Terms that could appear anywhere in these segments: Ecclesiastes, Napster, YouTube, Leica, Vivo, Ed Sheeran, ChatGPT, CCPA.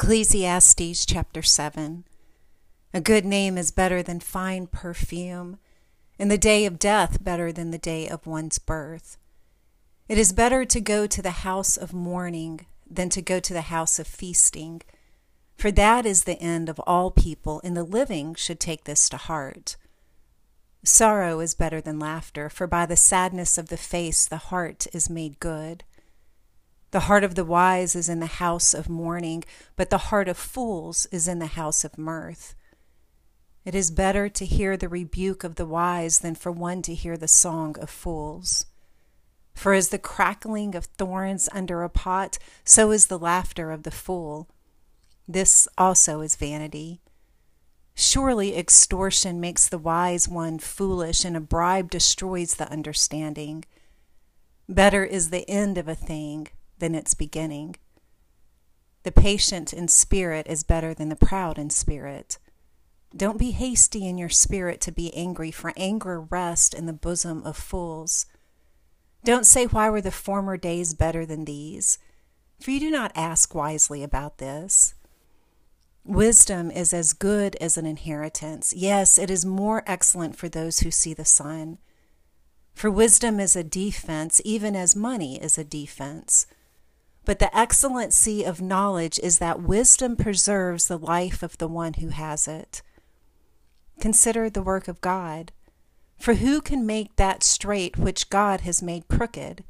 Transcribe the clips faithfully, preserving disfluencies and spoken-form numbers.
Ecclesiastes chapter seven. A good name is better than fine perfume, and the day of death better than the day of one's birth. It is better to go to the house of mourning than to go to the house of feasting, for that is the end of all people, and the living should take this to heart. Sorrow is better than laughter, for by the sadness of the face the heart is made good. The heart of the wise is in the house of mourning, but the heart of fools is in the house of mirth. It is better to hear the rebuke of the wise than for one to hear the song of fools. For as the crackling of thorns under a pot, so is the laughter of the fool. This also is vanity. Surely extortion makes the wise one foolish, and a bribe destroys the understanding. Better is the end of a thing than its beginning. The patient in spirit is better than the proud in spirit. Don't be hasty in your spirit to be angry, for anger rests in the bosom of fools. Don't say, why were the former days better than these? For you do not ask wisely about this. Wisdom is as good as an inheritance. Yes, it is more excellent for those who see the sun. For wisdom is a defense, even as money is a defense. But the excellency of knowledge is that wisdom preserves the life of the one who has it. Consider the work of God, for who can make that straight which God has made crooked?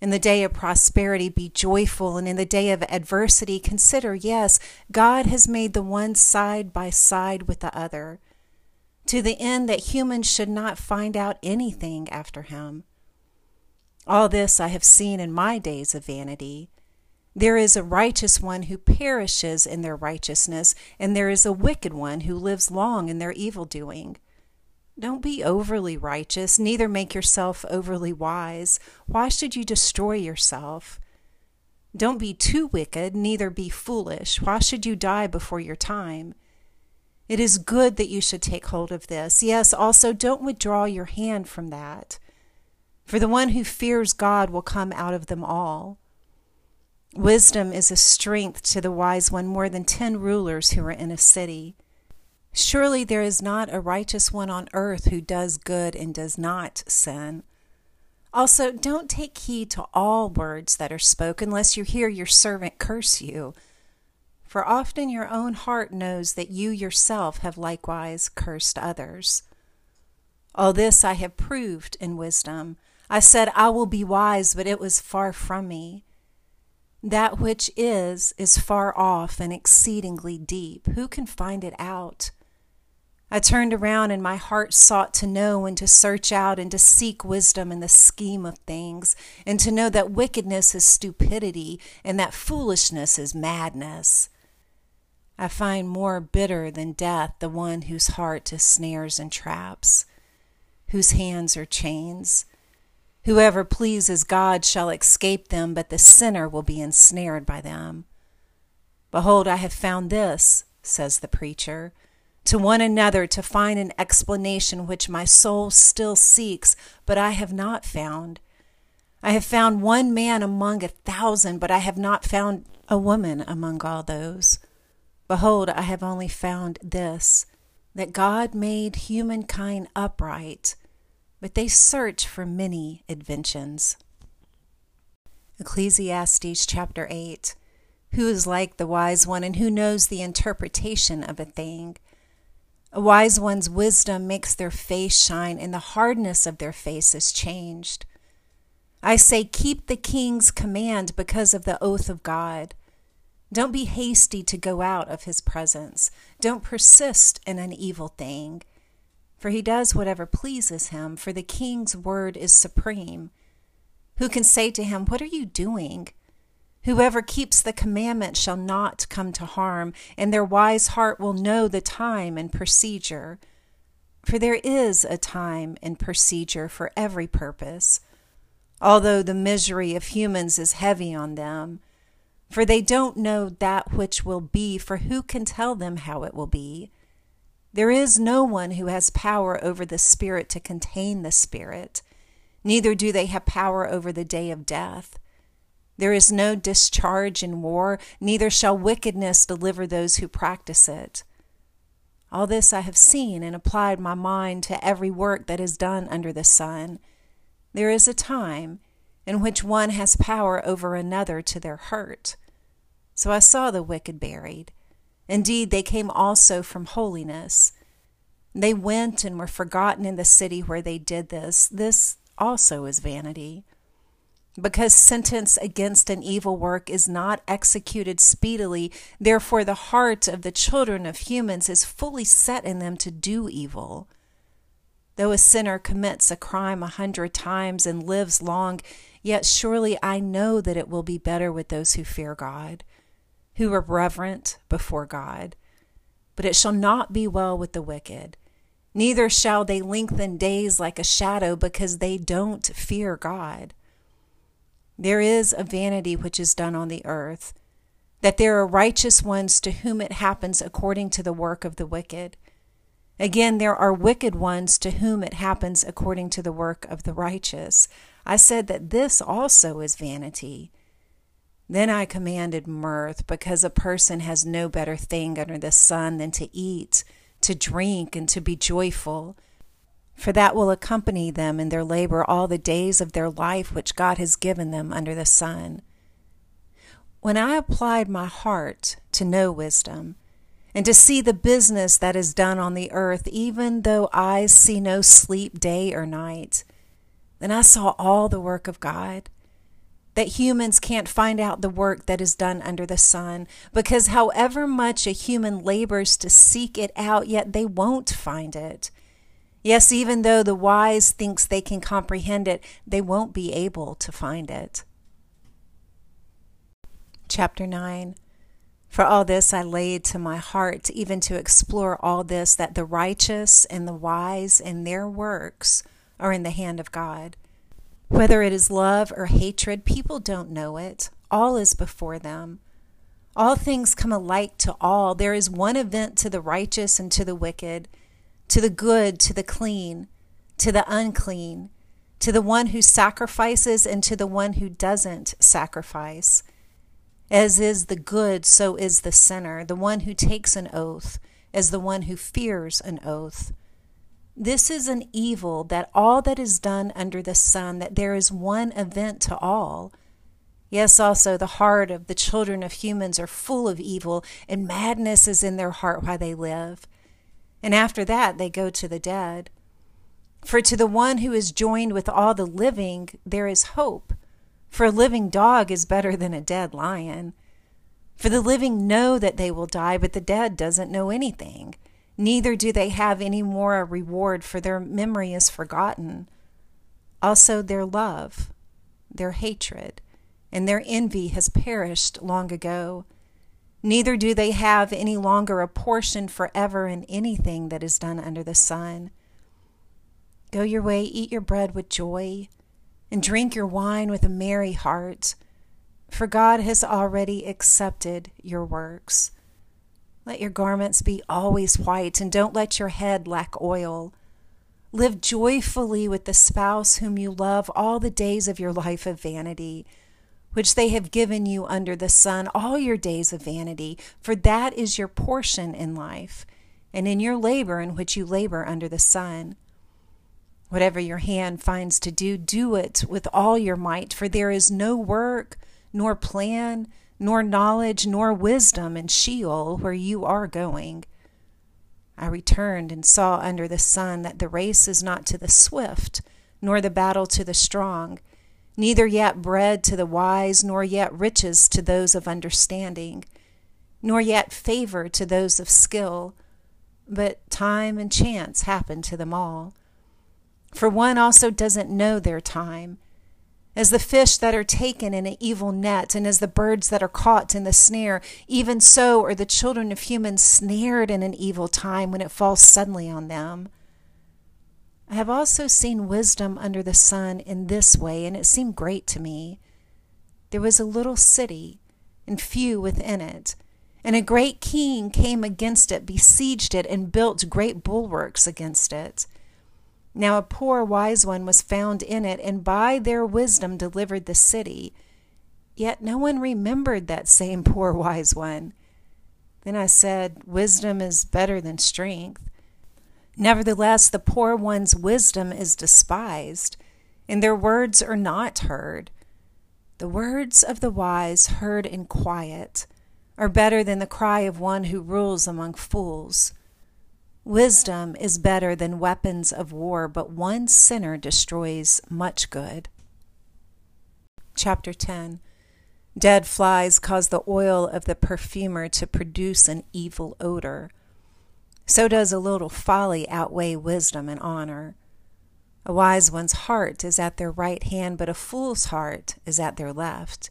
In the day of prosperity be joyful, and in the day of adversity consider, yes, God has made the one side by side with the other, to the end that humans should not find out anything after him. All this I have seen in my days of vanity. There is a righteous one who perishes in their righteousness, and there is a wicked one who lives long in their evil doing. Don't be overly righteous, neither make yourself overly wise. Why should you destroy yourself? Don't be too wicked, neither be foolish. Why should you die before your time? It is good that you should take hold of this. Yes, also don't withdraw your hand from that. For the one who fears God will come out of them all. Wisdom is a strength to the wise one, more than ten rulers who are in a city. Surely there is not a righteous one on earth who does good and does not sin. Also, don't take heed to all words that are spoken, lest you hear your servant curse you. For often your own heart knows that you yourself have likewise cursed others. All this I have proved in wisdom. I said, I will be wise, but it was far from me. That which is, is far off and exceedingly deep. Who can find it out? I turned around, and my heart sought to know and to search out and to seek wisdom in the scheme of things, and to know that wickedness is stupidity and that foolishness is madness. I find more bitter than death the one whose heart is snares and traps, whose hands are chains. Whoever pleases God shall escape them, but the sinner will be ensnared by them. Behold, I have found this, says the preacher, to one another to find an explanation which my soul still seeks, but I have not found. I have found one man among a thousand, but I have not found a woman among all those. Behold, I have only found this, that God made humankind upright, but they search for many inventions. Ecclesiastes chapter eight. Who is like the wise one, and who knows the interpretation of a thing? A wise one's wisdom makes their face shine, and the hardness of their face is changed. I say, keep the king's command because of the oath of God. Don't be hasty to go out of his presence. Don't persist in an evil thing, for he does whatever pleases him, for the king's word is supreme. Who can say to him, what are you doing? Whoever keeps the commandment shall not come to harm, and their wise heart will know the time and procedure. For there is a time and procedure for every purpose, although the misery of humans is heavy on them. For they don't know that which will be, for who can tell them how it will be? There is no one who has power over the spirit to contain the spirit, neither do they have power over the day of death. There is no discharge in war, neither shall wickedness deliver those who practice it. All this I have seen and applied my mind to every work that is done under the sun. There is a time in which one has power over another to their hurt. So I saw the wicked buried. Indeed, they came also from holiness. They went and were forgotten in the city where they did this. This also is vanity. Because sentence against an evil work is not executed speedily, therefore the heart of the children of humans is fully set in them to do evil. Though a sinner commits a crime a hundred times and lives long, yet surely I know that it will be better with those who fear God, who are reverent before God. But it shall not be well with the wicked, neither shall they lengthen days like a shadow, because they don't fear God. There is a vanity which is done on the earth, that there are righteous ones to whom it happens according to the work of the wicked. Again, there are wicked ones to whom it happens according to the work of the righteous. I said that this also is vanity. Then I commanded mirth, because a person has no better thing under the sun than to eat, to drink, and to be joyful. For that will accompany them in their labor all the days of their life which God has given them under the sun. When I applied my heart to know wisdom, and to see the business that is done on the earth, even though eyes see no sleep day or night, then I saw all the work of God, that humans can't find out the work that is done under the sun, because however much a human labors to seek it out, yet they won't find it. Yes, even though the wise thinks they can comprehend it, they won't be able to find it. Chapter nine. For all this I laid to my heart, even to explore all this, that the righteous and the wise and their works are in the hand of God. Whether it is love or hatred, people don't know it. All is before them. All things come alike to all. There is one event to the righteous and to the wicked, to the good, to the clean, to the unclean, to the one who sacrifices and to the one who doesn't sacrifice. As is the good, so is the sinner. The one who takes an oath, as the one who fears an oath. This is an evil, that all that is done under the sun, that there is one event to all. Yes, also the heart of the children of humans are full of evil, and madness is in their heart while they live. And after that they go to the dead. For to the one who is joined with all the living, there is hope. For a living dog is better than a dead lion. For the living know that they will die, but the dead doesn't know anything. Neither do they have any more a reward, for their memory is forgotten. Also their love, their hatred, and their envy has perished long ago. Neither do they have any longer a portion forever in anything that is done under the sun. Go your way, eat your bread with joy, and drink your wine with a merry heart, for God has already accepted your works. Let your garments be always white, and don't let your head lack oil. Live joyfully with the spouse whom you love all the days of your life of vanity, which they have given you under the sun, all your days of vanity, for that is your portion in life, and in your labor in which you labor under the sun. Whatever your hand finds to do, do it with all your might, for there is no work, nor plan, nor knowledge, nor wisdom in Sheol, where you are going. I returned and saw under the sun that the race is not to the swift, nor the battle to the strong, neither yet bread to the wise, nor yet riches to those of understanding, nor yet favor to those of skill, but time and chance happen to them all. For one also doesn't know their time. As the fish that are taken in an evil net, and as the birds that are caught in the snare, even so are the children of humans snared in an evil time when it falls suddenly on them. I have also seen wisdom under the sun in this way, and it seemed great to me. There was a little city, and few within it, and a great king came against it, besieged it, and built great bulwarks against it. Now a poor wise one was found in it, and by their wisdom delivered the city. Yet no one remembered that same poor wise one. Then I said, wisdom is better than strength. Nevertheless, the poor one's wisdom is despised, and their words are not heard. The words of the wise heard in quiet are better than the cry of one who rules among fools. Wisdom is better than weapons of war, but one sinner destroys much good. Chapter ten. Dead flies cause the oil of the perfumer to produce an evil odor. So does a little folly outweigh wisdom and honor. A wise one's heart is at their right hand, but a fool's heart is at their left.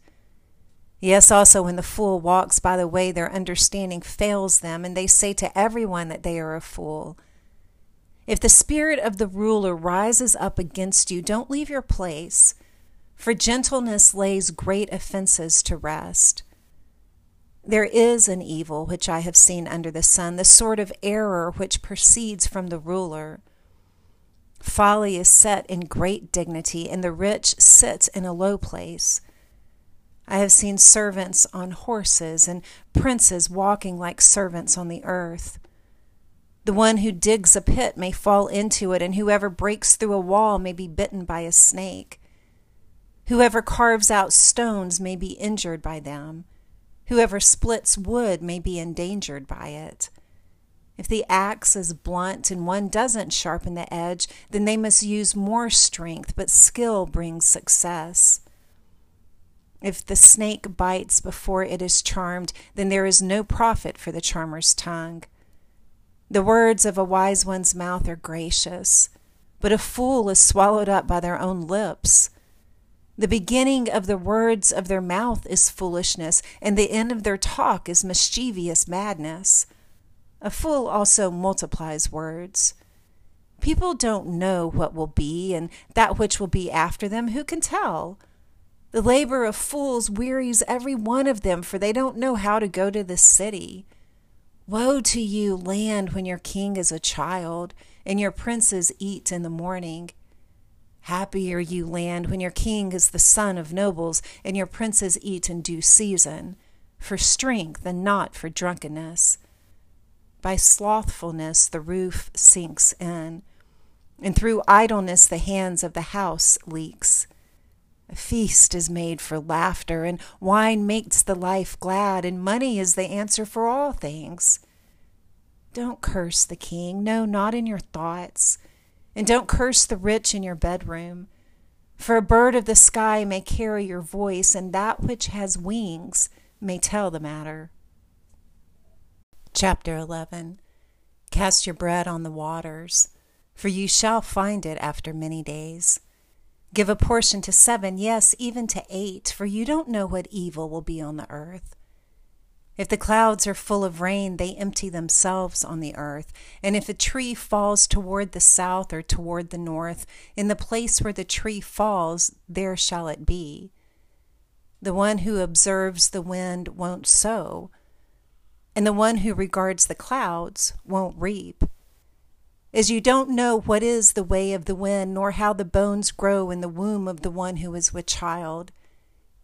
Yes, also when the fool walks by the way, their understanding fails them, and they say to everyone that they are a fool. If the spirit of the ruler rises up against you, don't leave your place, for gentleness lays great offenses to rest. There is an evil which I have seen under the sun, the sort of error which proceeds from the ruler. Folly is set in great dignity, and the rich sits in a low place. I have seen servants on horses and princes walking like servants on the earth. The one who digs a pit may fall into it, and whoever breaks through a wall may be bitten by a snake. Whoever carves out stones may be injured by them. Whoever splits wood may be endangered by it. If the axe is blunt and one doesn't sharpen the edge, then they must use more strength, but skill brings success. If the snake bites before it is charmed, then there is no profit for the charmer's tongue. The words of a wise one's mouth are gracious, but a fool is swallowed up by their own lips. The beginning of the words of their mouth is foolishness, and the end of their talk is mischievous madness. A fool also multiplies words. People don't know what will be, and that which will be after them, who can tell? The labor of fools wearies every one of them, for they don't know how to go to the city. Woe to you, land, when your king is a child, and your princes eat in the morning. Happy are you, land, when your king is the son of nobles, and your princes eat in due season, for strength and not for drunkenness. By slothfulness the roof sinks in, and through idleness the hands of the house leaks. A feast is made for laughter, and wine makes the life glad, and money is the answer for all things. Don't curse the king, no, not in your thoughts. And don't curse the rich in your bedroom. For a bird of the sky may carry your voice, and that which has wings may tell the matter. Chapter eleven. Cast your bread on the waters, for you shall find it after many days. Give a portion to seven, yes, even to eight, for you don't know what evil will be on the earth. If the clouds are full of rain, they empty themselves on the earth. And if a tree falls toward the south or toward the north, in the place where the tree falls, there shall it be. The one who observes the wind won't sow, and the one who regards the clouds won't reap. As you don't know what is the way of the wind, nor how the bones grow in the womb of the one who is with child,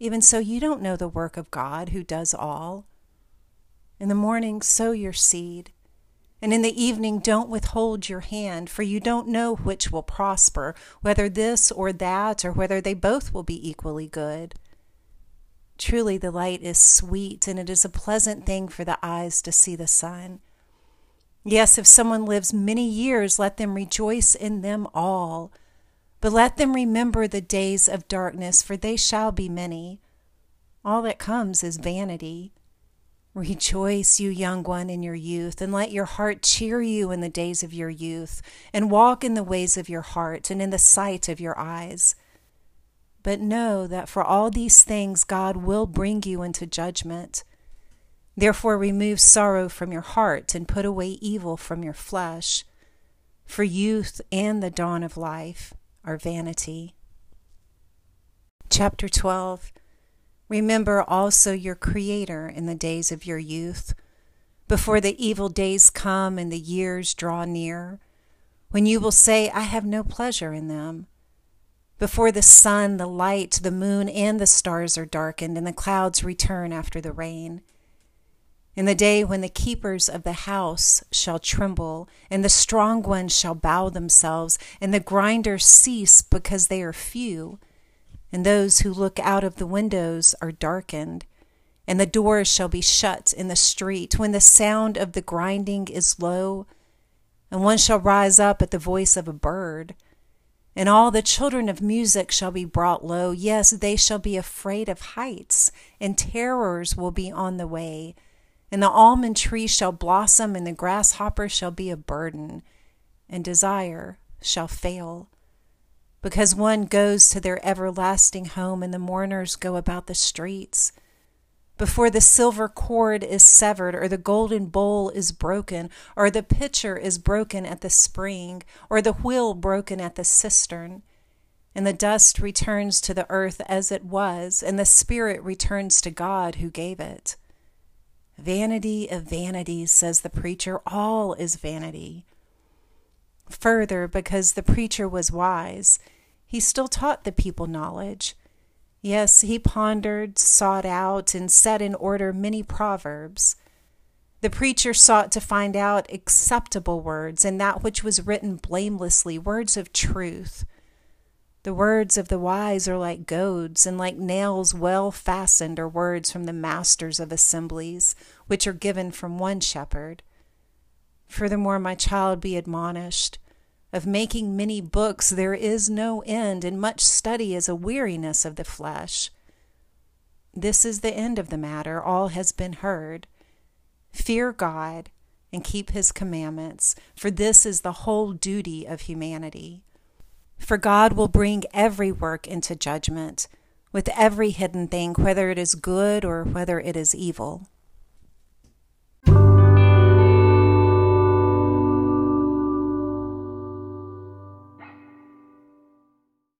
even so you don't know the work of God who does all. In the morning sow your seed, and in the evening don't withhold your hand, for you don't know which will prosper, whether this or that, or whether they both will be equally good. Truly the light is sweet, and it is a pleasant thing for the eyes to see the sun. Yes, if someone lives many years, let them rejoice in them all. But let them remember the days of darkness, for they shall be many. All that comes is vanity. Rejoice, you young one, in your youth, and let your heart cheer you in the days of your youth, and walk in the ways of your heart and in the sight of your eyes. But know that for all these things God will bring you into judgment. Therefore remove sorrow from your heart and put away evil from your flesh, for youth and the dawn of life are vanity. Chapter twelve. Remember also your Creator in the days of your youth, before the evil days come and the years draw near, when you will say, I have no pleasure in them. Before the sun, the light, the moon, and the stars are darkened, and the clouds return after the rain. In the day when the keepers of the house shall tremble, and the strong ones shall bow themselves, and the grinders cease because they are few, and those who look out of the windows are darkened, and the doors shall be shut in the street, when the sound of the grinding is low, and one shall rise up at the voice of a bird, and all the children of music shall be brought low. Yes, they shall be afraid of heights, and terrors will be on the way. And the almond tree shall blossom, and the grasshopper shall be a burden, and desire shall fail. Because one goes to their everlasting home, and the mourners go about the streets. Before the silver cord is severed, or the golden bowl is broken, or the pitcher is broken at the spring, or the wheel broken at the cistern, and the dust returns to the earth as it was, and the spirit returns to God who gave it. Vanity of vanities, says the preacher, all is vanity. Further, because the preacher was wise, he still taught the people knowledge. Yes, he pondered, sought out, and set in order many proverbs. The preacher sought to find out acceptable words, and that which was written blamelessly, words of truth. The words of the wise are like goads, and like nails well fastened are words from the masters of assemblies, which are given from one shepherd. Furthermore, my child, be admonished. Of making many books there is no end, and much study is a weariness of the flesh. This is the end of the matter, all has been heard. Fear God, and keep his commandments, for this is the whole duty of humanity. For God will bring every work into judgment, with every hidden thing, whether it is good or whether it is evil.